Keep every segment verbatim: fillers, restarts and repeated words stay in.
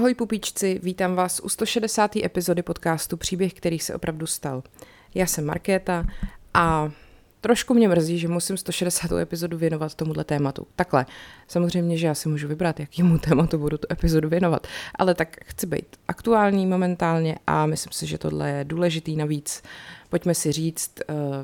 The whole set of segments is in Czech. Ahoj pupíčci, vítám vás u sto šedesáté epizody podcastu Příběh, který se opravdu stal. Já jsem Markéta a trošku mě mrzí, že musím sto šedesátou epizodu věnovat tomuhle tématu. Takhle, samozřejmě, že já si můžu vybrat, jakému tématu budu tu epizodu věnovat, ale tak chci být aktuální momentálně a myslím si, že tohle je důležitý navíc. Pojďme si říct,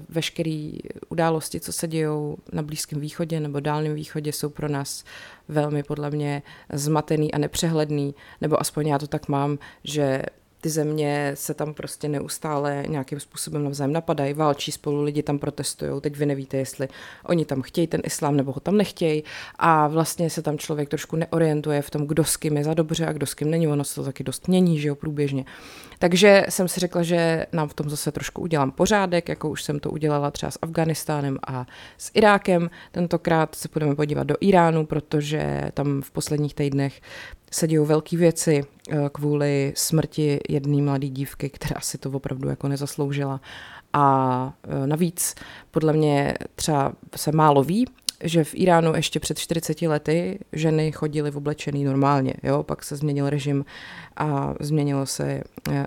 veškeré události, co se dějou na Blízkém východě nebo Dálném východě, jsou pro nás velmi podle mě zmatený a nepřehledný, nebo aspoň já to tak mám, že ty země se tam prostě neustále nějakým způsobem navzájem napadají, válčí spolu, lidi tam protestují, teď vy nevíte, jestli oni tam chtějí ten islám, nebo ho tam nechtějí a vlastně se tam člověk trošku neorientuje v tom, kdo s kým je za dobře a kdo s kým není, ono se to taky dost mění, že jo, průběžně. Takže jsem si řekla, že nám v tom zase trošku udělám pořádek, jako už jsem to udělala třeba s Afghánistánem a s Irákem. Tentokrát se budeme podívat do Iránu, protože tam v posledních týdnech se dějou velké věci kvůli smrti jedné mladé dívky, která si to opravdu jako nezasloužila. A navíc podle mě třeba se málo ví, že v Iránu ještě před čtyřiceti lety ženy chodily oblečený normálně. Jo? Pak se změnil režim a změnilo se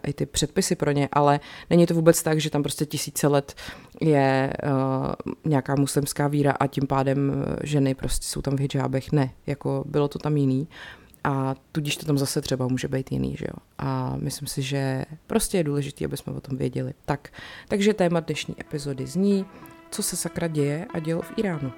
i ty předpisy pro ně, ale není to vůbec tak, že tam prostě tisíce let je uh, nějaká muslimská víra a tím pádem ženy prostě jsou tam v hidžábech. Ne, jako bylo to tam jiný. A tudíž to tam zase třeba může být jiný, že jo. A myslím si, že prostě je důležité, aby jsme o tom věděli. Tak, takže téma dnešní epizody zní, co se sakra děje a dělo v Iránu.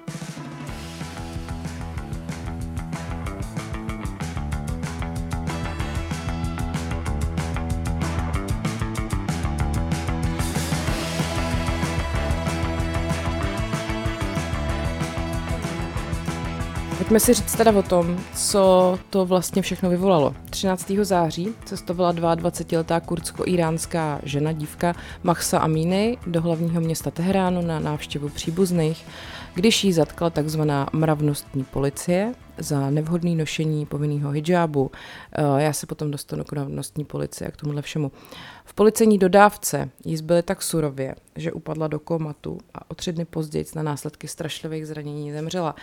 Pojďme si říct teda o tom, co to vlastně všechno vyvolalo. třináctého září cestovala dvaadvacetiletá kurdsko-íránská žena, dívka Mahsa Amini do hlavního města Teheránu na návštěvu příbuzných, když jí zatkla takzvaná mravnostní policie za nevhodné nošení povinného hidžábu. Já se potom dostanu k mravnostní policii a k tomuhle všemu. V policejní dodávce jí zbyly tak surově, že upadla do komatu a o tři dny později na následky strašlivých zranění zemřela.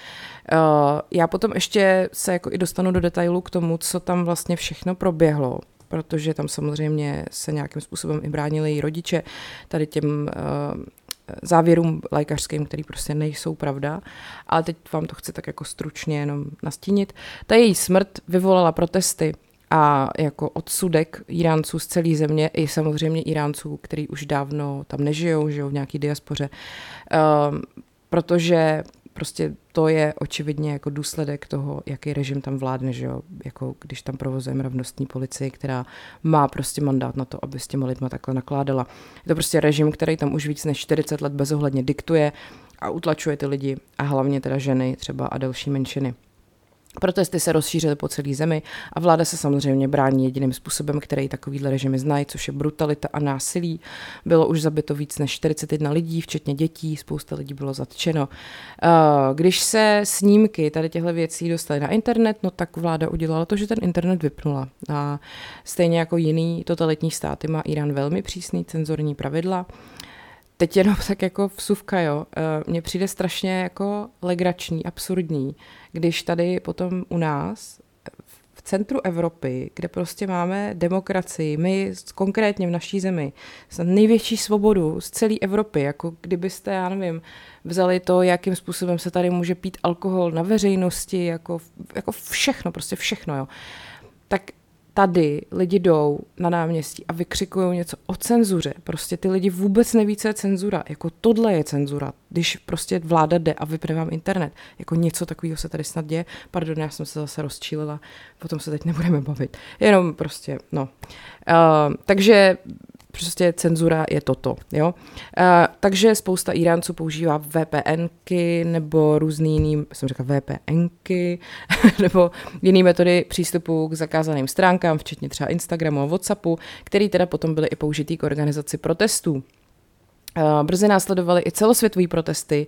Já potom ještě se jako i dostanu do detailů k tomu, co tam vlastně všechno proběhlo, protože tam samozřejmě se nějakým způsobem i bránili její rodiče tady těm závěrům lékařským, který prostě nejsou pravda, ale teď vám to chci tak jako stručně jenom nastínit. Ta její smrt vyvolala protesty a jako odsudek Iránců z celé země i samozřejmě Iránců, který už dávno tam nežijou, žijou v nějaký diaspoře, um, protože prostě to je očividně jako důsledek toho, jaký režim tam vládne, že jo? Jako když tam provozujeme mravnostní policii, která má prostě mandát na to, aby s těma lidma takhle nakládala. Je to prostě režim, který tam už víc než čtyřicet let bezohledně diktuje a utlačuje ty lidi a hlavně teda ženy třeba a další menšiny. Protesty se rozšířily po celé zemi a vláda se samozřejmě brání jediným způsobem, který takovýhle režimy znají, což je brutalita a násilí. Bylo už zabito víc než čtyřicet jedna lidí, včetně dětí, spousta lidí bylo zatčeno. Když se snímky tady těchto věcí dostaly na internet, no tak vláda udělala to, že ten internet vypnula. A stejně jako jiný totalitní státy má Irán velmi přísný cenzorní pravidla. Teď jenom tak jako vsuvka, jo, mně přijde strašně jako legrační, absurdní, když tady potom u nás v centru Evropy, kde prostě máme demokracii, my konkrétně v naší zemi, největší svobodu z celé Evropy, jako kdybyste, já nevím, vzali to, jakým způsobem se tady může pít alkohol na veřejnosti, jako, jako všechno, prostě všechno, jo, tak tady lidi jdou na náměstí a vykřikují něco o cenzuře. Prostě ty lidi vůbec neví, co je cenzura. Jako tohle je cenzura. Když prostě vláda jde a vypne vám internet. Jako něco takového se tady snad děje. Pardon, já jsem se zase rozčílila. Potom se teď nebudeme bavit. Jenom prostě, no. Uh, takže prostě cenzura je toto, jo. Uh, takže spousta Iránců používá VPNky nebo různý jiný, jsem říkala VPNky, nebo jiný metody přístupu k zakázaným stránkám, včetně třeba Instagramu a WhatsAppu, který teda potom byly i použitý k organizaci protestů. Brzy následovaly i celosvětové protesty.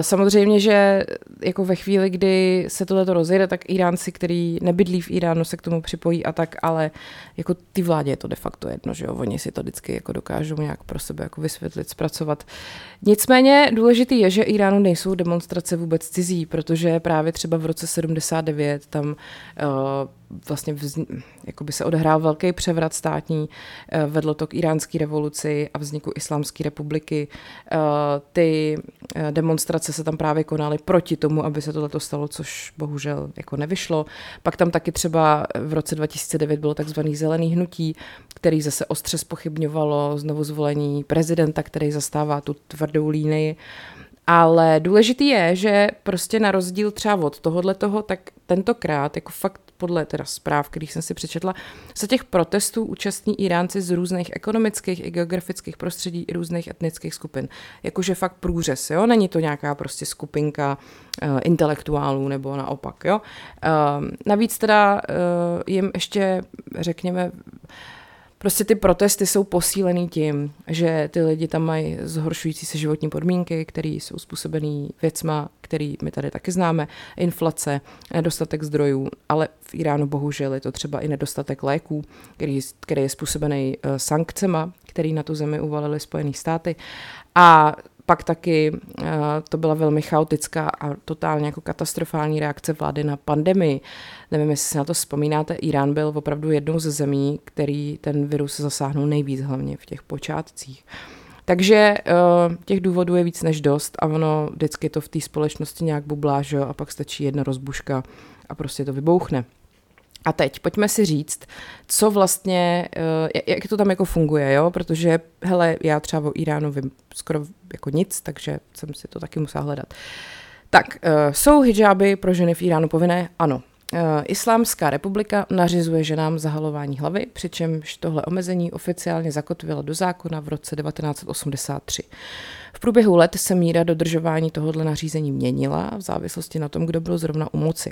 Samozřejmě, že jako ve chvíli, kdy se tohleto rozjede, tak Iránci, kteří nebydlí v Iránu, se k tomu připojí a tak, ale jako ty vládě je to de facto jedno, že jo? Oni si to vždycky jako dokážou nějak pro sebe jako vysvětlit, zpracovat. Nicméně důležitý je, že Iránu nejsou demonstrace vůbec cizí, protože právě třeba v roce sedmdesát devět tam uh, vlastně vz, jakoby se odehrál velký převrat státní, vedlo to k iránské revoluci a vzniku Islámské republiky. Ty demonstrace se tam právě konaly proti tomu, aby se tohleto stalo, což bohužel jako nevyšlo. Pak tam taky třeba v roce dva tisíce devět bylo takzvané zelený hnutí, který zase ostře zpochybňovalo znovu zvolení prezidenta, který zastává tu tvrdou línii. Ale důležitý je, že prostě na rozdíl třeba od tohohle toho, tak tentokrát, jako fakt podle teda zpráv, kterých jsem si přečetla, se těch protestů účastní Iránci z různých ekonomických i geografických prostředí i různých etnických skupin. Jakože fakt průřez, jo? Není to nějaká prostě skupinka uh, intelektuálů nebo naopak, jo? Uh, navíc teda uh, jim ještě, řekněme, prostě ty protesty jsou posílený tím, že ty lidi tam mají zhoršující se životní podmínky, které jsou způsobené věcma, které my tady taky známe, inflace, nedostatek zdrojů, ale v Iránu bohužel je to třeba i nedostatek léků, který, který je způsobený sankcema, který na tu zemi uvalily Spojené státy. A pak taky to byla velmi chaotická a totálně jako katastrofální reakce vlády na pandemii. Nevím, jestli si na to vzpomínáte, Irán byl opravdu jednou ze zemí, který ten virus zasáhnul nejvíc, hlavně v těch počátcích. Takže těch důvodů je víc než dost a ono vždycky to v té společnosti nějak bublá, že? A pak stačí jedna rozbuška a prostě to vybouchne. A teď pojďme si říct, co vlastně, jak to tam jako funguje, jo? Protože hele, já třeba o Iránu vím skoro jako nic, takže jsem si to taky musela hledat. Tak, jsou hidžáby pro ženy v Iránu povinné? Ano. Islámská republika nařizuje ženám zahalování hlavy, přičemž tohle omezení oficiálně zakotvila do zákona v roce devatenáct osmdesát tři. V průběhu let se míra dodržování tohoto nařízení měnila v závislosti na tom, kdo byl zrovna u moci.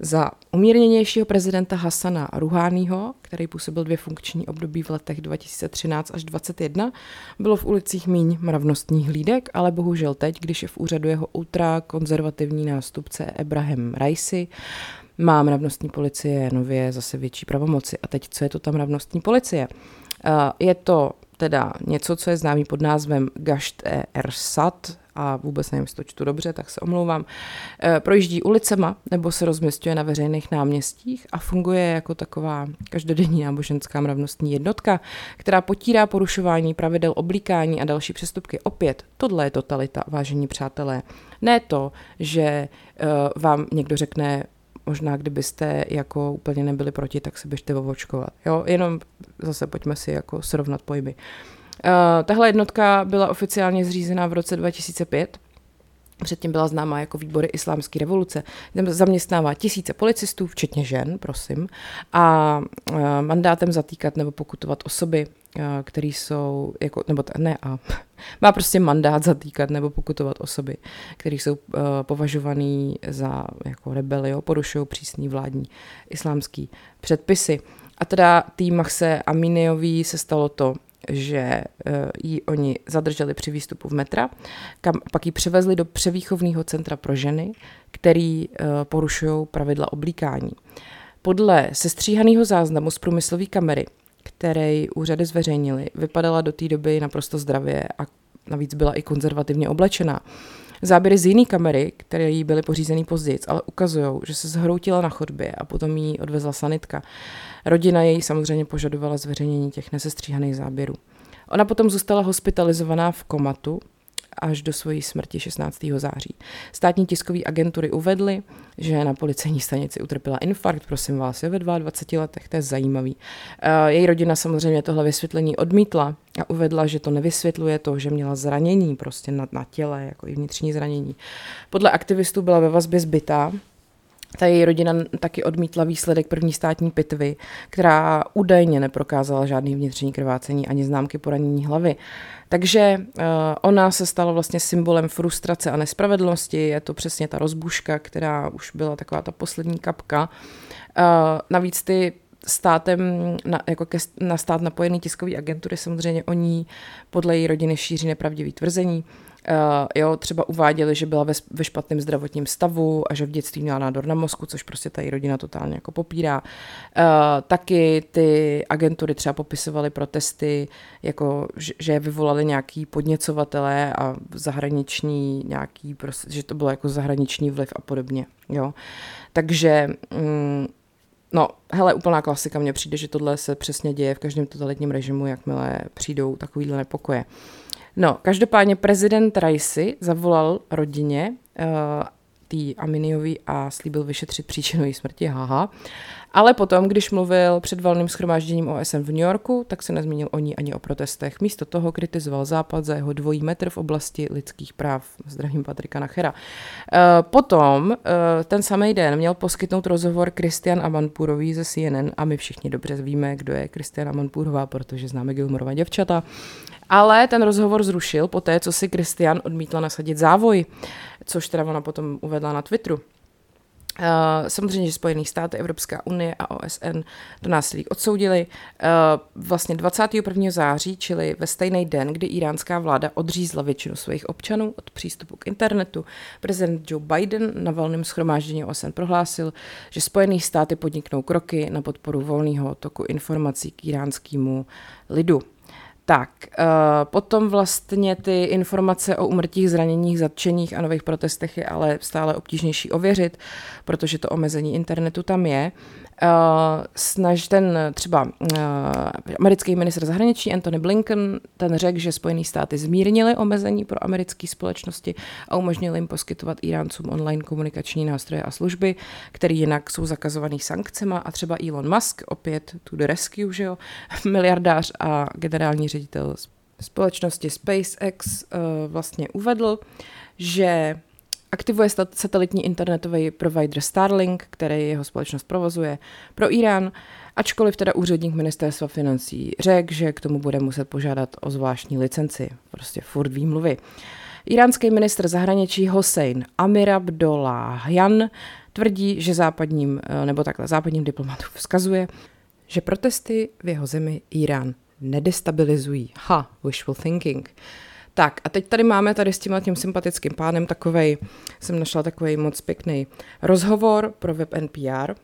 Za umírněnějšího prezidenta Hassana Rohaniho, který působil dvě funkční období v letech dva tisíce třináct až dva tisíce dvacet jedna, bylo v ulicích míň mravnostních hlídek, ale bohužel teď, když je v úřadu jeho ultrakonzervativní nástupce Ebrahim Raisi, má mravnostní policie nově zase větší pravomoci. A teď, co je to ta mravnostní policie? Je to teda něco, co je známý pod názvem Gašte ersat, a vůbec nevím, jestli to čtu dobře, tak se omlouvám, projíždí ulicema nebo se rozměstňuje na veřejných náměstích a funguje jako taková každodenní náboženská mravnostní jednotka, která potírá porušování pravidel oblíkání a další přestupky. Opět, tohle je totalita, vážení přátelé. Ne to, že vám někdo řekne, možná kdybyste jako úplně nebyli proti, tak se běžte vovočkovat. Jo? Jenom zase pojďme si jako srovnat pojmy. Uh, tahle jednotka byla oficiálně zřízena v roce dva tisíce pět. Předtím byla známá jako výbory Islámské revoluce. Zaměstnává tisíce policistů, včetně žen, prosím, a uh, mandátem zatýkat nebo pokutovat osoby, uh, které jsou, jako, nebo t- ne a má prostě mandát zatýkat nebo pokutovat osoby, které jsou uh, považované za jako rebely, porušují přísný vládní islámský předpisy. A teda tý Mahse Aminiový se stalo to, že ji oni zadrželi při výstupu v metra, kam pak ji převezli do převýchovného centra pro ženy, který porušují pravidla oblíkání. Podle sestříhaného záznamu z průmyslové kamery, který úřady zveřejnili, vypadala do té doby naprosto zdravě a navíc byla i konzervativně oblečená. Záběry z jiné kamery, které jí byly pořízeny později, ale ukazují, že se zhroutila na chodbě a potom ji odvezla sanitka. Rodina její samozřejmě požadovala zveřejnění těch nesestříhaných záběrů. Ona potom zůstala hospitalizovaná v komatu až do své smrti šestnáctého září. Státní tiskové agentury uvedly, že na policejní stanici utrpěla infarkt, prosím vás, je ve dvaadvaceti letech, to je zajímavý. Její rodina samozřejmě tohle vysvětlení odmítla a uvedla, že to nevysvětluje to, že měla zranění prostě na, na těle, jako i vnitřní zranění. Podle aktivistů byla ve vazbě zbytá. Ta její rodina taky odmítla výsledek první státní pitvy, která údajně neprokázala žádný vnitřní krvácení ani známky poranění hlavy. Takže uh, ona se stala vlastně symbolem frustrace a nespravedlnosti. Je to přesně ta rozbuška, která už byla taková ta poslední kapka. Uh, navíc ty státem, na, jako ke, na stát napojený tiskový agentury, samozřejmě oni podle její rodiny šíří nepravdivý tvrzení. Uh, jo, třeba uváděli, že byla ve, ve špatném zdravotním stavu a že v dětství měla nádor na mozku, což prostě ta její rodina totálně jako popírá. Uh, taky ty agentury třeba popisovaly protesty, jako, že, že vyvolali nějaký podněcovatelé a zahraniční nějaký, prostě, že to bylo jako zahraniční vliv a podobně. Jo. Takže um, No, hele, úplná klasika, mně přijde, že tohle se přesně děje v každém totalitním režimu, jakmile přijdou takovýhle nepokoje. No, každopádně prezident Raisi zavolal rodině uh, tý Aminiový a slíbil vyšetřit příčinu její smrti, haha. Ale potom, když mluvil před valným shromážděním O S N v New Yorku, tak se nezmínil o ní ani o protestech. Místo toho kritizoval Západ za jeho dvojí metr v oblasti lidských práv. Zdravím Patrika Nachera. E, potom e, ten samý den měl poskytnout rozhovor Christiane Amanpourový ze C N N a my všichni dobře víme, kdo je Christiane Amanpourová, protože známe Gilmorova děvčata. Ale ten rozhovor zrušil po té, co si Christiane odmítla nasadit závoj, což teda ona potom uvedla na Twitteru. Uh, samozřejmě, že Spojených států, Evropská unie a O S N do násilí odsoudili. Uh, vlastně dvacátého prvního září, čili ve stejný den, kdy iránská vláda odřízla většinu svých občanů od přístupu k internetu, prezident Joe Biden na valném shromáždění O S N prohlásil, že Spojené státy podniknou kroky na podporu volného toku informací k iránskému lidu. Tak, potom vlastně ty informace o úmrtích, zraněních, zatčeních a nových protestech je ale stále obtížnější ověřit, protože to omezení internetu tam je. Snaž ten třeba americký ministr zahraničí Anthony Blinken, ten řekl, že Spojené státy zmírnily omezení pro americké společnosti a umožnili jim poskytovat Iráncům online komunikační nástroje a služby, které jinak jsou zakazované sankcema. A třeba Elon Musk, opět to the rescue, že jo, miliardář a generální ředitel společnosti SpaceX vlastně uvedl, že aktivuje satelitní internetový provider Starlink, který jeho společnost provozuje pro Irán, ačkoliv teda úředník ministerstva financí řekl, že k tomu bude muset požádat o zvláštní licenci. Prostě furt výmluvy. Iránský ministr zahraničí Hossein Amirabdollahian tvrdí, že západním, nebo takhle západním diplomatům vzkazuje, že protesty v jeho zemi Irán nedestabilizují. Ha, wishful thinking. Tak a teď tady máme tady s tímhle tím sympatickým pánem takovej, jsem našla takovej moc pěkný rozhovor pro web N P R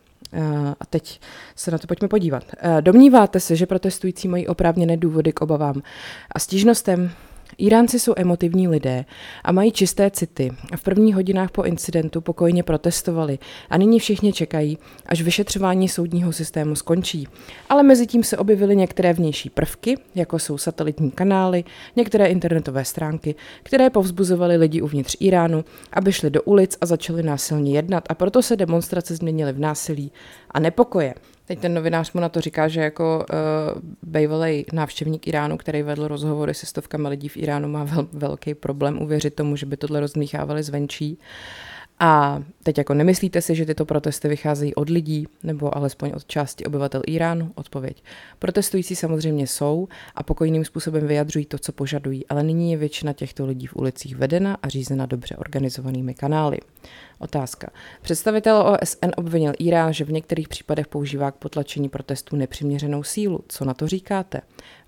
a teď se na to pojďme podívat. Domníváte se, že protestující mají oprávněné důvody k obavám a stížnostem? Iránci jsou emotivní lidé a mají čisté city. V prvních hodinách po incidentu pokojně protestovali a nyní všichni čekají, až vyšetřování soudního systému skončí. Ale mezitím se objevily některé vnější prvky, jako jsou satelitní kanály, některé internetové stránky, které povzbuzovaly lidi uvnitř Iránu, aby šli do ulic a začali násilně jednat, a proto se demonstrace změnily v násilí a nepokoje. Teď ten novinář mu na to říká, že jako uh, bývalý návštěvník Iránu, který vedl rozhovory se stovkami lidí v Iránu, má vel, velký problém uvěřit tomu, že by tohle rozmíchávali zvenčí. A teď jako nemyslíte si, že tyto protesty vycházejí od lidí, nebo alespoň od části obyvatel Iránu? Odpověď. Protestující samozřejmě jsou a pokojným způsobem vyjadřují to, co požadují, ale nyní je většina těchto lidí v ulicích vedena a řízena dobře organizovanými kanály. Otázka. Představitel O S N obvinil Irán, že v některých případech používá k potlačení protestů nepřiměřenou sílu. Co na to říkáte?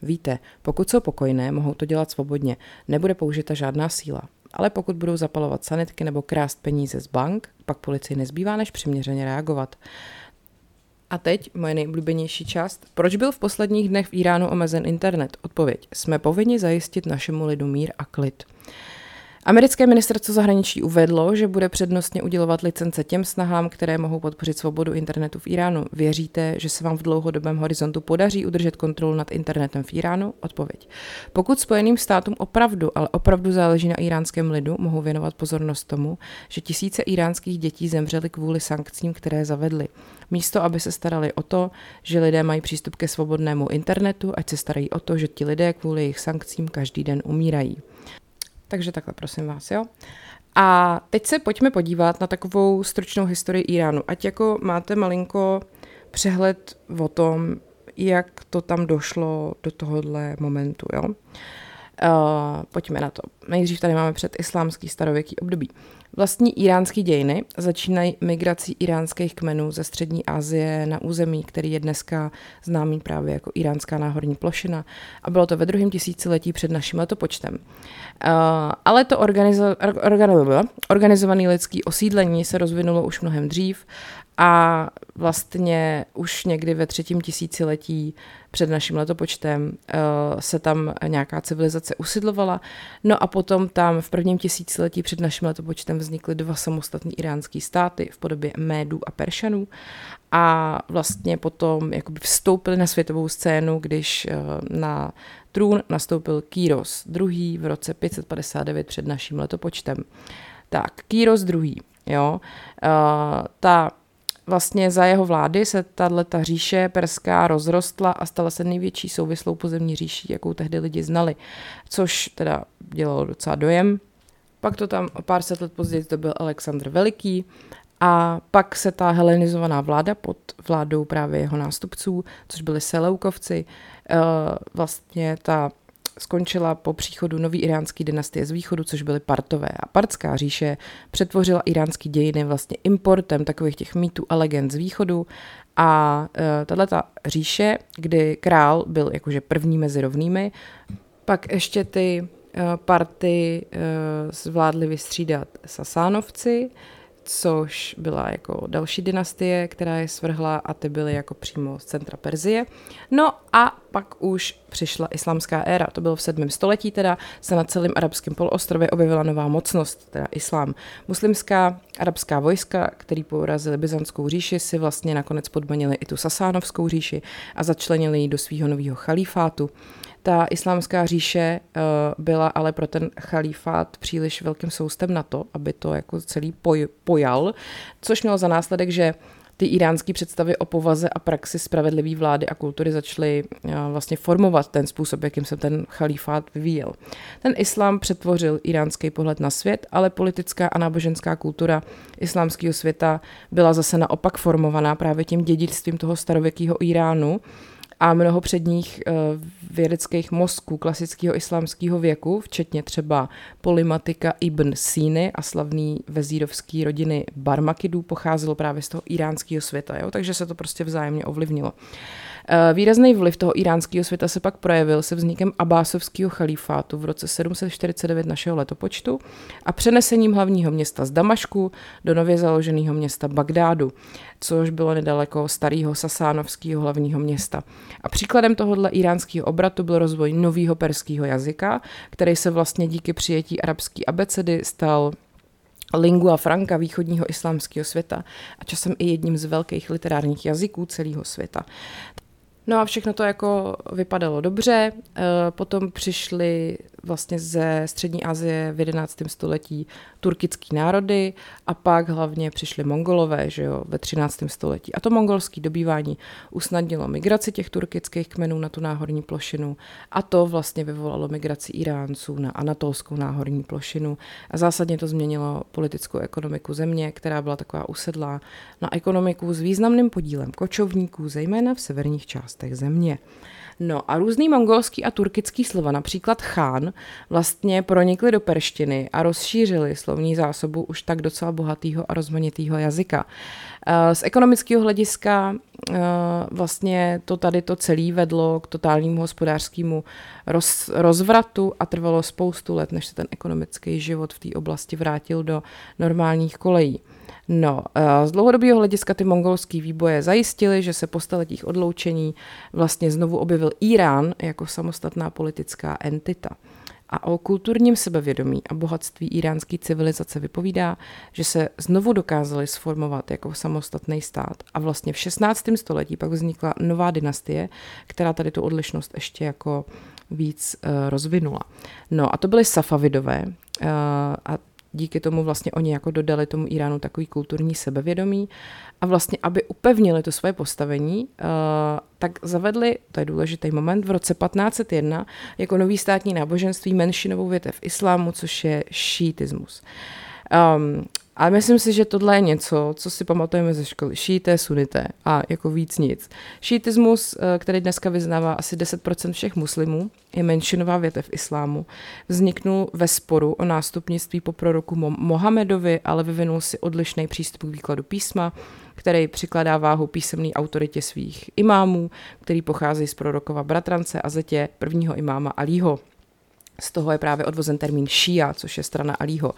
Víte, pokud jsou pokojné, mohou to dělat svobodně. Nebude použita žádná síla. Ale pokud budou zapalovat sanitky nebo krást peníze z bank, pak policii nezbývá, než přiměřeně reagovat. A teď moje nejoblíbenější část. Proč byl v posledních dnech v Iránu omezen internet? Odpověď. Jsme povinni zajistit našemu lidu mír a klid. Americké ministerstvo zahraničí uvedlo, že bude přednostně udělovat licence těm snahám, které mohou podpořit svobodu internetu v Iránu. Věříte, že se vám v dlouhodobém horizontu podaří udržet kontrolu nad internetem v Iránu? Odpověď. Pokud Spojeným státům opravdu, ale opravdu záleží na iránském lidu, mohou věnovat pozornost tomu, že tisíce iránských dětí zemřely kvůli sankcím, které zavedly. Místo, aby se starali o to, že lidé mají přístup ke svobodnému internetu, ať se starají o to, že ti lidé kvůli jejich sankcím každý den umírají. Takže takhle, prosím vás, jo. A teď se pojďme podívat na takovou stručnou historii Iránu. Ať jako máte malinko přehled o tom, jak to tam došlo do tohohle momentu, jo. Uh, pojďme na to. Nejdřív tady máme před islámský starověký období. Vlastní iránský dějiny začínají migrací iránských kmenů ze střední Asie na území, který je dneska známý právě jako iránská náhorní plošina, a bylo to ve druhém tisíciletí před naším letopočtem. Uh, ale to organizo- organ- organizované lidské osídlení se rozvinulo už mnohem dřív a vlastně už někdy ve třetím tisíciletí před naším letopočtem uh, se tam nějaká civilizace usidlovala. No a potom tam v prvním tisíciletí před naším letopočtem vznikly dva samostatné iránské státy v podobě Médů a Peršanů a vlastně potom jakoby vstoupili na světovou scénu, když na trůn nastoupil Kyros druhý v roce pět set padesát devět před naším letopočtem. Tak, Kyros druhý, jo, uh, ta vlastně za jeho vlády se tato říše perská rozrostla a stala se největší souvislou pozemní říší, jakou tehdy lidi znali, což teda dělalo docela dojem. Pak to tam pár set let později to byl Alexandr Veliký a pak se ta helenizovaná vláda pod vládou právě jeho nástupců, což byli Seleukovci, uh, vlastně ta skončila po příchodu nový iránský dynastie z východu, což byly Partové. A partská říše přetvořila iránský dějiny vlastně importem takových těch mýtů a legend z východu. A e, tato říše, kdy král byl jakože první mezi rovnými, pak ještě ty e, party e, zvládly vystřídat Sasánovci, což byla jako další dynastie, která je svrhla a ty byly jako přímo z centra Perzie. No a pak už přišla islámská éra, to bylo v sedmém století teda, se na celém arabském poloostrově objevila nová mocnost, teda islám. Muslimská arabská vojska, který porazili Byzantskou říši, si vlastně nakonec podmanili i tu Sasánovskou říši a začlenili ji do svého nového chalifátu. Ta islámská říše byla ale pro ten chalifát příliš velkým soustem na to, aby to jako celý pojal, což mělo za následek, že ty iránské představy o povaze a praxi spravedlivé vlády a kultury začaly vlastně formovat ten způsob, jakým se ten chalifát vyvíjel. Ten islám přetvořil iránský pohled na svět, ale politická a náboženská kultura islámského světa byla zase naopak formovaná právě tím dědictvím toho starověkého Iránu, a mnoho předních vědeckých mozků klasického islámského věku, včetně třeba polymatika Ibn Síny a slavný vezírovský rodiny Barmakidů, pocházelo právě z toho iránského světa, jo? Takže se to prostě vzájemně ovlivnilo. Výrazný vliv toho iránského světa se pak projevil se vznikem Abásovského chalifátu v roce sedm set čtyřicet devět našeho letopočtu a přenesením hlavního města z Damašku do nově založeného města Bagdádu, což bylo nedaleko starého sasánovského hlavního města. A příkladem tohohle iránského obratu byl rozvoj nového perského jazyka, který se vlastně díky přijetí arabské abecedy stal lingua franca východního islámského světa a časem i jedním z velkých literárních jazyků celého světa. No a všechno to jako vypadalo dobře, potom přišly vlastně ze střední Asie v jedenáctém století turkický národy a pak hlavně přišli Mongolové, že jo, ve třináctém století. A to mongolské dobývání usnadnilo migraci těch turkických kmenů na tu náhorní plošinu a to vlastně vyvolalo migraci Iránců na anatolskou náhorní plošinu a zásadně to změnilo politickou ekonomiku země, která byla taková usedlá na ekonomiku s významným podílem kočovníků, zejména v severních částech země. No a různý mongolský a turkický slova, například chán, vlastně pronikly do perštiny a rozšířily slovní zásobu už tak docela bohatýho a rozmanitýho jazyka. Z ekonomického hlediska vlastně to tady to celé vedlo k totálnímu hospodářskému roz, rozvratu a trvalo spoustu let, než se ten ekonomický život v té oblasti vrátil do normálních kolejí. No, z dlouhodobého hlediska ty mongolský výboje zajistily, že se po staletích odloučení vlastně znovu objevil Irán jako samostatná politická entita. A o kulturním sebevědomí a bohatství iránské civilizace vypovídá, že se znovu dokázali sformovat jako samostatný stát. A vlastně v šestnáctém století pak vznikla nová dynastie, která tady tu odlišnost ještě jako víc rozvinula. No a to byly Safavidové a díky tomu vlastně oni jako dodali tomu Iránu takový kulturní sebevědomí a vlastně, aby upevnili to svoje postavení, tak zavedli, to je důležitý moment, v roce patnáct set jedna jako nový státní náboženství menšinovou větev islámu, což je šíitismus. Um, ale myslím si, že tohle je něco, co si pamatujeme ze školy. Šíité, sunité a jako víc nic. Šíitismus, který dneska vyznává asi deset procent všech muslimů, je menšinová větev islámu. Vzniknul ve sporu o nástupnictví po proroku Mohamedovi, ale vyvinul si odlišný přístup k výkladu písma, který přikládá váhu písemné autoritě svých imámů, který pochází z prorokova bratrance a zetě prvního imáma Alího. Z toho je právě odvozen termín šíja, což je strana Alího.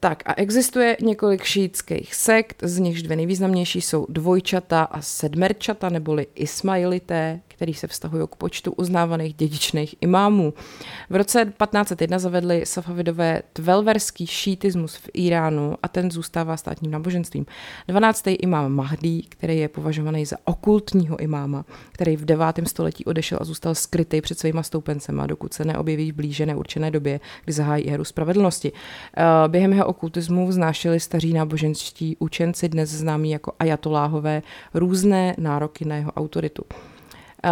Tak a existuje několik šítských sekt, z nichž dvě nejvýznamnější jsou dvojčata a sedmerčata, neboli ismailité, který se vztahují k počtu uznávaných dědičných imámů. V roce patnáct set jedna zavedli Safavidové tvelverský šíitismus v Iránu a ten zůstává státním náboženstvím. dvanáctý imám Mahdí, který je považovaný za okultního imáma, který v devátém století odešel a zůstal skrytý před svýma stoupencema, dokud se neobjeví v blíže neurčené době, kdy zahájí éru spravedlnosti. Během jeho okultismu vznášeli staří náboženští učenci, dnes známí jako ajatoláhové, různé nároky na jeho autoritu. Uh,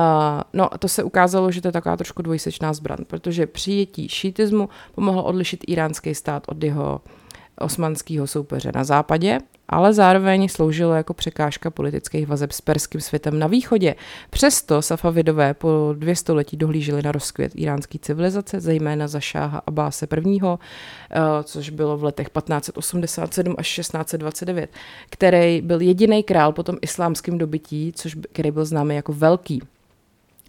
no to se ukázalo, že to je taková trošku dvojsečná zbraň, protože přijetí šíitismu pomohlo odlišit iránský stát od jeho osmanského soupeře na západě, ale zároveň sloužilo jako překážka politických vazeb s perským světem na východě. Přesto Safavidové po dvě století dohlíželi na rozkvět iránské civilizace, zejména za šáha Abáse I., což bylo v letech patnáct set osmdesát sedm až šestnáct set dvacet devět, který byl jediný král po tom islámském dobytí, což, který byl známý jako Velký.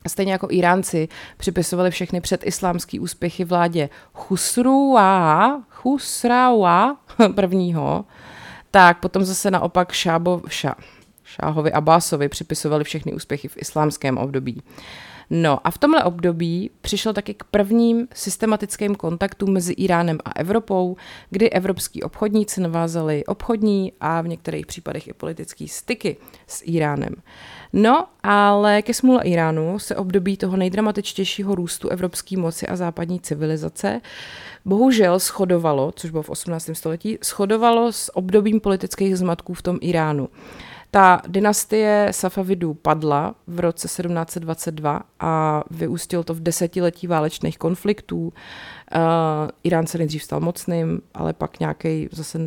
Stejně jako Iránci připisovali všechny předislámský úspěchy vládě Chusrua, Chusraua prvního, tak potom zase naopak Šábo, ša, Šáhovi Abásovi připisovali všechny úspěchy v islámském období. No a v tomhle období přišlo taky k prvním systematickým kontaktům mezi Iránem a Evropou, kdy evropský obchodníci navázali obchodní a v některých případech i politické styky s Iránem. No, ale ke smůle Iránu se období toho nejdramatičtějšího růstu evropské moci a západní civilizace bohužel shodovalo, což bylo v osmnáctém století, shodovalo s obdobím politických zmatků v tom Iránu. Ta dynastie Safavidů padla v roce sedmnáct set dvacet dva a vyústilo to v desetiletí válečných konfliktů. Uh, Irán se nejdřív stal mocným, ale pak nějaký zase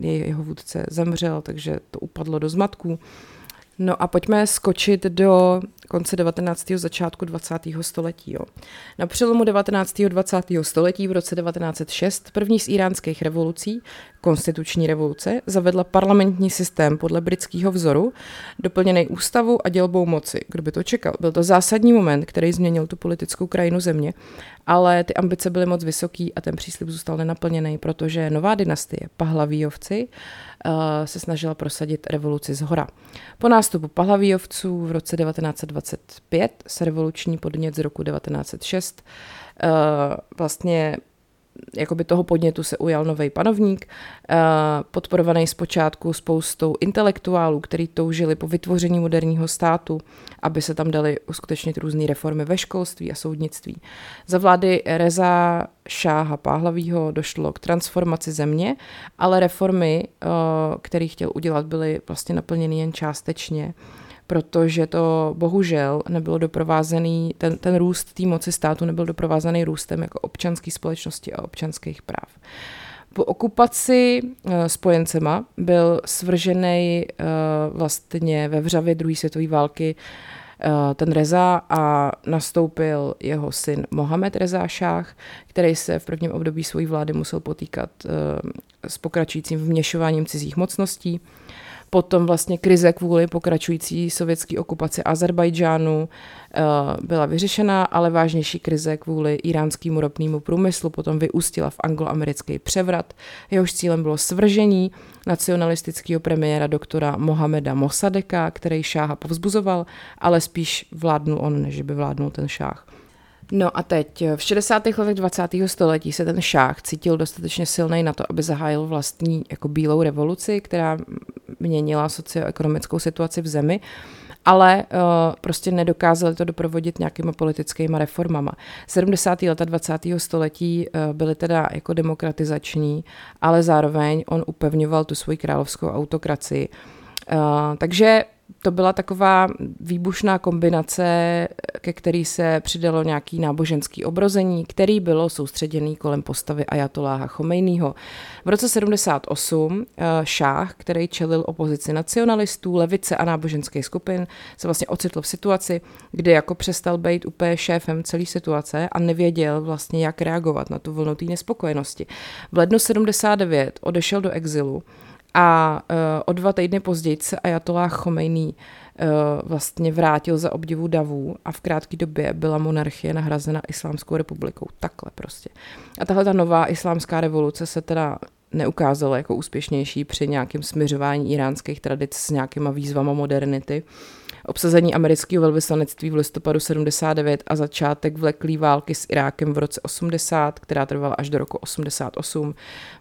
jeho vůdce zemřel, takže to upadlo do zmatků. No a pojďme skočit do konce devatenáctého začátku dvacátého století. Jo. Na přelomu devatenáctého a dvacátého století v roce devatenáct set šest první z iránských revolucí, konstituční revoluce, zavedla parlamentní systém podle britského vzoru, doplněný ústavou a dělbou moci. Kdo by to čekal? Byl to zásadní moment, který změnil tu politickou krajinu země, ale ty ambice byly moc vysoký a ten příslib zůstal nenaplněný, protože nová dynastie, Pahlavíjovci, se snažila prosadit revoluci zhora. Po nástupu Pahlavíjovců v roce devatenáct set dvacet pět se revoluční podnět z roku devatenáct set šest vlastně jakoby toho podnětu se ujal nový panovník, podporovaný zpočátku spoustou intelektuálů, kteří toužili po vytvoření moderního státu, aby se tam dali uskutečnit různé reformy ve školství a soudnictví. Za vlády Reza Šáha Pahlavího došlo k transformaci země, ale reformy, které chtěl udělat, byly vlastně naplněny jen částečně, protože to bohužel nebylo doprovázený, ten, ten růst té moci státu nebyl doprovázaný růstem jako občanské společnosti a občanských práv. Po okupaci spojencema byl svržený vlastně ve vřavě druhé světové války ten Reza a nastoupil jeho syn Mohamed Reza Šáh, který se v prvním období své vlády musel potýkat s pokračujícím vměšováním cizích mocností. Potom vlastně krize kvůli pokračující sovětské okupaci Azerbajdžánu byla vyřešena, ale vážnější krize kvůli iránskému ropnému průmyslu potom vyústila v angloamerický převrat. Jehož cílem bylo svržení nacionalistického premiéra doktora Mohameda Mossadeka, který šáha povzbuzoval, ale spíš vládnul on, než by vládnul ten šáh. No a teď, v šedesátých letech dvacátého století se ten šáh cítil dostatečně silný na to, aby zahájil vlastní jako bílou revoluci, která měnila socioekonomickou situaci v zemi, ale uh, prostě nedokázali to doprovodit nějakýma politickými reformama. sedmdesátá leta dvacátého století uh, byly teda jako demokratizační, ale zároveň on upevňoval tu svoji královskou autokracii. Uh, takže to byla taková výbušná kombinace, ke který se přidalo nějaký náboženský obrození, který bylo soustředěný kolem postavy ajatoláha Chomejního. V roce sedmdesát osm šáh, který čelil opozici nacionalistů, levice a náboženských skupin, se vlastně ocitl v situaci, kdy jako přestal být úplně šéfem celé situace a nevěděl vlastně, jak reagovat na tu vlnu té nespokojenosti. V lednu sedmdesát devět odešel do exilu, a uh, o dva týdny později se ajatoláh Chomejní uh, vlastně vrátil za obdivu davů a v krátké době byla monarchie nahrazena Islámskou republikou. Takhle prostě. A tahle ta nová islámská revoluce se teda neukázala jako úspěšnější při nějakém smiřování iránských tradic s nějakýma výzvama modernity. obsazení amerického velvyslanectví v listopadu sedmdesát devět a začátek vleklý války s Irákem v roce osmdesát, která trvala až do roku osmdesát osm,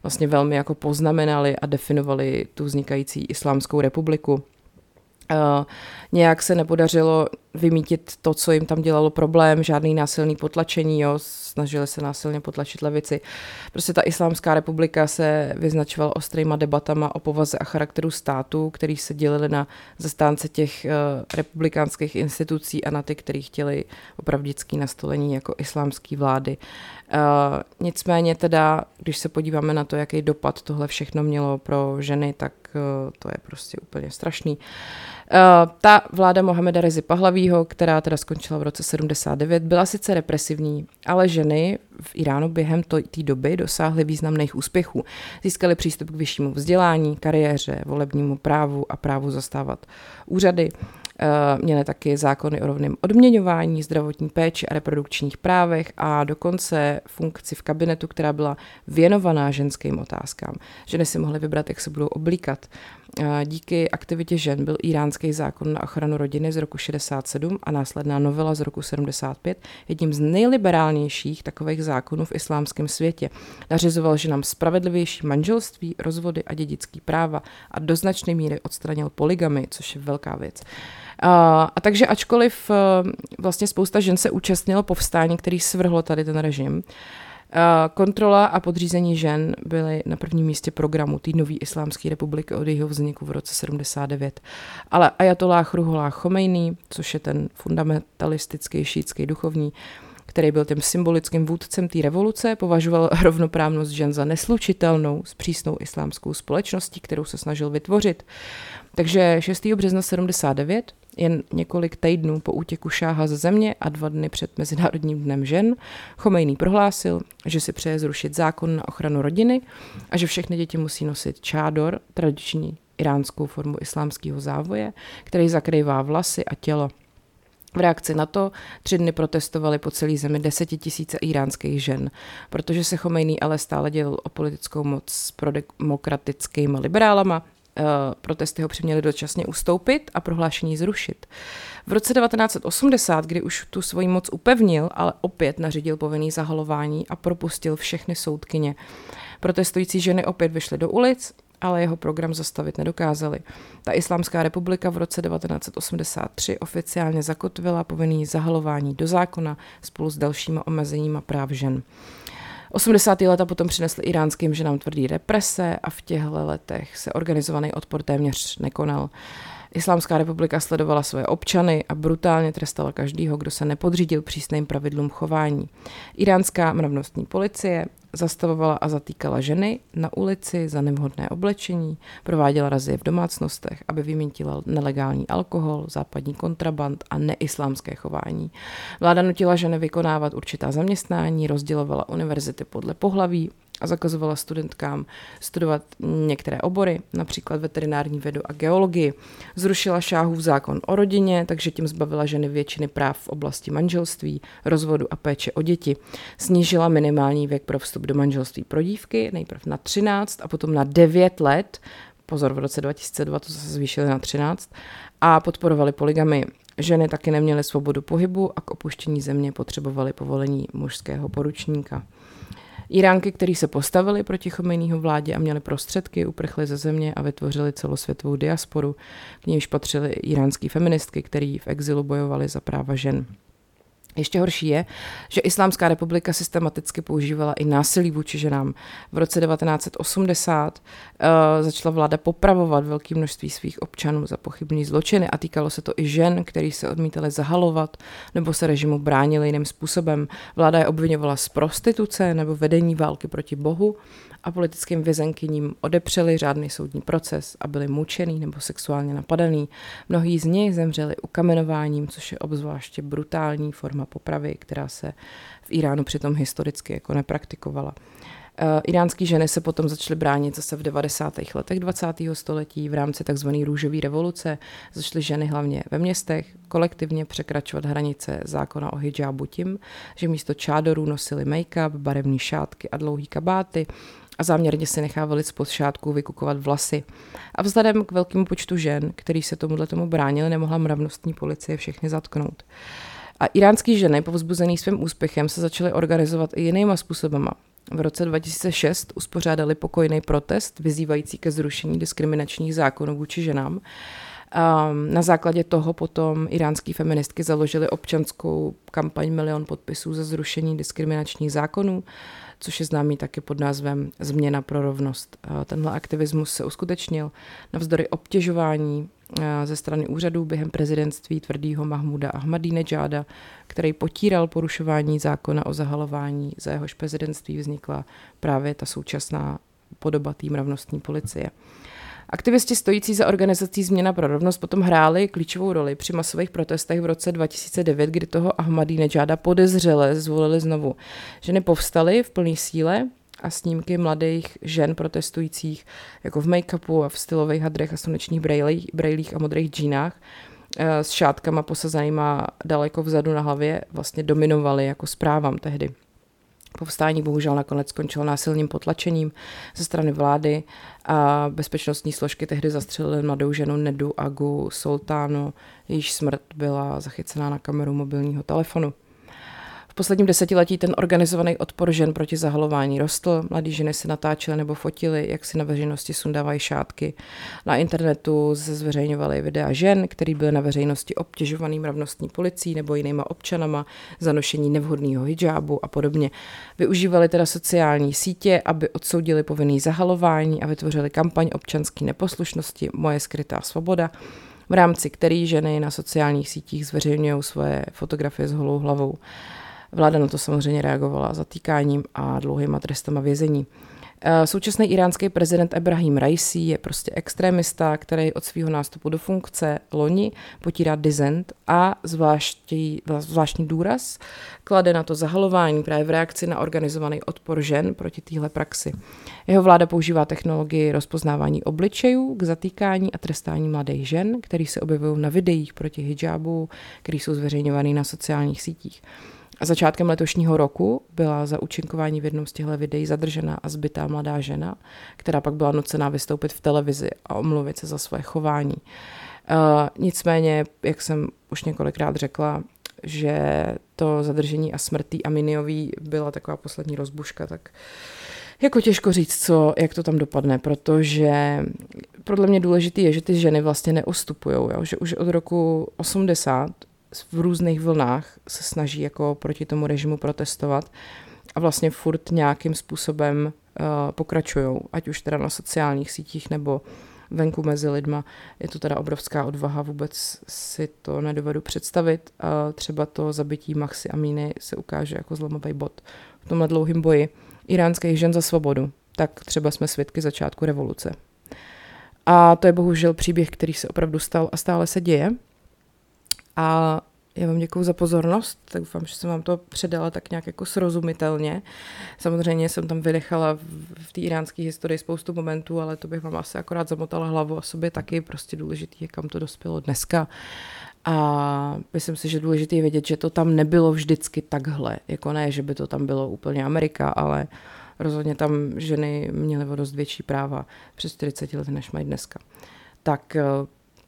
vlastně velmi jako poznamenali a definovali tu vznikající Islámskou republiku. Uh, nějak se nepodařilo vymítit to, co jim tam dělalo problém, žádný násilný potlačení, jo, snažili se násilně potlačit levici. Prostě ta Islámská republika se vyznačovala ostrýma debatama o povaze a charakteru státu, který se dělili na zastánce těch uh, republikánských institucí a na ty, kteří chtěli opravdický nastolení jako islámský vlády. Uh, nicméně teda, když se podíváme na to, jaký dopad tohle všechno mělo pro ženy, tak uh, to je prostě úplně strašný. Uh, ta vláda Mohameda Rezy Pahlavího, která teda skončila v roce sedmdesát devět, byla sice represivní, ale ženy v Iránu během té doby dosáhly významných úspěchů. Získaly přístup k vyššímu vzdělání, kariéře, volebnímu právu a právu zastávat úřady. Uh, měly taky zákony o rovném odměňování, zdravotní péči a reprodukčních právech a dokonce funkci v kabinetu, která byla věnovaná ženským otázkám. Ženy si mohly vybrat, jak se budou oblíkat. Uh, díky aktivitě žen byl iránský zákon na ochranu rodiny z roku šedesát sedm a následná novela z roku sedmdesát pět jedním z nejliberálnějších takových zákonů v islámském světě. Nařizoval ženám spravedlivější manželství, rozvody a dědický práva a do značné míry odstranil polygamy, což je velká věc. A, a takže ačkoliv vlastně spousta žen se účastnilo povstání, který svrhlo tady ten režim, kontrola a podřízení žen byly na prvním místě programu té nové Islámské republiky od jeho vzniku v roce sedmdesát devět. Ale ajatolláh Rúholláh Chomejní, což je ten fundamentalistický šítský duchovní, který byl tím symbolickým vůdcem té revoluce, považoval rovnoprávnost žen za neslučitelnou s přísnou islámskou společností, kterou se snažil vytvořit. Takže šestého března sedmdesát devět, jen několik týdnů po útěku šáha ze země a dva dny před Mezinárodním dnem žen, Chomejní prohlásil, že si přeje zrušit zákon na ochranu rodiny a že všechny děti musí nosit čádor, tradiční iránskou formu islámského závoje, který zakrývá vlasy a tělo. V reakci na to tři dny protestovaly po celé zemi desetitisíce iránských žen, protože se Chomejní ale stále dělil o politickou moc s prodemokratickými liberálama. Protesty ho přiměly dočasně ustoupit a prohlášení zrušit. V roce devatenáct osmdesát, kdy už tu svoji moc upevnil, ale opět nařídil povinný zahalování a propustil všechny soudkyně. Protestující ženy opět vyšly do ulic, ale jeho program zastavit nedokázali. Ta Islámská republika v roce devatenáct osmdesát tři oficiálně zakotvila povinné zahalování do zákona spolu s dalšíma omezeníma práv žen. osmdesátá leta potom přinesly iránským ženám tvrdý represe a v těchto letech se organizovaný odpor téměř nekonal. Islámská republika sledovala své občany a brutálně trestala každého, kdo se nepodřídil přísným pravidlům chování. Iránská mravnostní policie zastavovala a zatýkala ženy na ulici za nevhodné oblečení, prováděla razie v domácnostech, aby vymítila nelegální alkohol, západní kontraband a neislámské chování. Vláda nutila ženy vykonávat určitá zaměstnání, rozdělovala univerzity podle pohlaví a zakazovala studentkám studovat některé obory, například veterinární vědu a geologii. Zrušila šáhův zákon o rodině, takže tím zbavila ženy většiny práv v oblasti manželství, rozvodu a péče o děti. Snížila minimální věk pro vstup do manželství pro dívky, nejprve na třináct a potom na devět let, pozor, v roce dva tisíce dva to zase zvýšili na třináct, a podporovali polygamii. Ženy taky neměly svobodu pohybu a k opuštění země potřebovaly povolení mužského poručníka. Iránky, kteří se postavili proti Chomejního vládě a měli prostředky, uprchli ze země a vytvořili celosvětovou diasporu. K nímž patřily iránský feministky, které v exilu bojovaly za práva žen. Ještě horší je, že Islámská republika systematicky používala i násilí vůči ženám. V roce devatenáct osmdesát uh, začala vláda popravovat velké množství svých občanů za pochybné zločiny a týkalo se to i žen, který se odmítali zahalovat nebo se režimu bránili jiným způsobem. Vláda je obvinovala z prostituce nebo vedení války proti Bohu a politickým vězenkyním odepřeli řádný soudní proces a byli mučený nebo sexuálně napadaný. Mnohí z nich zemřeli ukamenováním, což je obzvláště brutální forma popravy, která se v Iránu přitom historicky jako nepraktikovala. Iránský ženy se potom začaly bránit zase v devadesátých letech dvacátého století v rámci tzv. Růžové revoluce. Začaly ženy hlavně ve městech kolektivně překračovat hranice zákona o hijábu tím, že místo čádorů nosily make-up, barevné šátky a dlouhý kabáty a záměrně si nechávali spod šátků vykukovat vlasy. A vzhledem k velkému počtu žen, který se tomuhle tomu bránili, nemohla mravnostní policie všechny zatknout. A iránský ženy, povzbuzený svým úspěchem, se začaly organizovat i jinýma způsobama. V roce dva tisíce šest uspořádali pokojný protest, vyzývající ke zrušení diskriminačních zákonů vůči ženám. Na základě toho potom iránský feministky založily občanskou kampaň Milion podpisů za zrušení diskriminačních zákonů, což je známý taky pod názvem Změna pro rovnost. Tenhle aktivismus se uskutečnil navzdory obtěžování ze strany úřadů během prezidentství tvrdýho Mahmuda Ahmadinejáda, který potíral porušování zákona o zahalování, za jehož prezidentství vznikla právě ta současná podoba té mravnostní policie. Aktivisti stojící za organizací Změna pro rovnost potom hráli klíčovou roli při masových protestech v roce dva tisíce devět, kdy toho Ahmadinejáda podezřele zvolili znovu. Ženy povstaly v plné síle a snímky mladých žen protestujících jako v make-upu a v stylových hadrech a slunečních brejlích a modrých džínách s šátkama posazenýma daleko vzadu na hlavě vlastně dominovaly jako zprávám tehdy. Povstání bohužel nakonec skončilo násilným potlačením ze strany vlády a bezpečnostní složky tehdy zastřelily mladou ženu Nedu Agu Sultánu, jejíž smrt byla zachycená na kameru mobilního telefonu. V posledním desetiletí ten organizovaný odpor žen proti zahalování rostl, mladí ženy se natáčely nebo fotily, jak si na veřejnosti sundávají šátky. Na internetu se zveřejňovaly videa žen, které byly na veřejnosti obtěžovaný mravnostní policií nebo jinýma občanama za nošení nevhodného hijábu a podobně. Využívali teda sociální sítě, aby odsoudili povinné zahalování a vytvořili kampaň občanské neposlušnosti Moje skrytá svoboda, v rámci které ženy na sociálních sítích zveřejňují svoje fotografie s holou hlavou. Vláda na to samozřejmě reagovala zatýkáním a dlouhýma trestama vězení. Současný iránský prezident Ebrahim Raisi je prostě extremista, který od svého nástupu do funkce loni potírá dizent a zvláštní, zvláštní důraz klade na to zahalování právě v reakci na organizovaný odpor žen proti téhle praxi. Jeho vláda používá technologii rozpoznávání obličejů k zatýkání a trestání mladých žen, který se objevují na videích proti hijábu, který jsou zveřejňovaný na sociálních sítích. A začátkem letošního roku byla za účinkování v jednom z těchto videí zadržena a zbytá mladá žena, která pak byla nucená vystoupit v televizi a omluvit se za své chování. Uh, nicméně, jak jsem už několikrát řekla, že to zadržení a smrtí Aminiový byla taková poslední rozbuška, tak jako těžko říct, co, jak to tam dopadne, protože podle mě důležitý je, že ty ženy vlastně neostupujou, jo? Že už od roku osmdesát v různých vlnách se snaží jako proti tomu režimu protestovat a vlastně furt nějakým způsobem uh, pokračujou, ať už teda na sociálních sítích nebo venku mezi lidma. Je to teda obrovská odvaha, vůbec si to nedovedu představit. Uh, třeba to zabití Mahsy Amini se ukáže jako zlomový bod v tomhle dlouhém boji iránských žen za svobodu. Tak třeba jsme svědky začátku revoluce. A to je bohužel příběh, který se opravdu stal a stále se děje. A já vám děkuju za pozornost, tak doufám, že jsem vám to předala tak nějak jako srozumitelně. Samozřejmě jsem tam vynechala v té iránské historii spoustu momentů, ale to bych vám asi akorát zamotala hlavu a sobě taky. Prostě důležitý je, kam to dospělo dneska. A myslím si, že důležitý je vědět, že to tam nebylo vždycky takhle. Jako ne, že by to tam bylo úplně Amerika, ale rozhodně tam ženy měly o dost větší práva přes čtyřicet lety, než mají dneska. Tak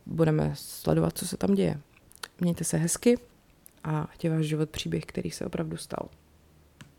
budeme sledovat, co se tam děje. Mějte se hezky a ať je váš život příběh, který se opravdu stal.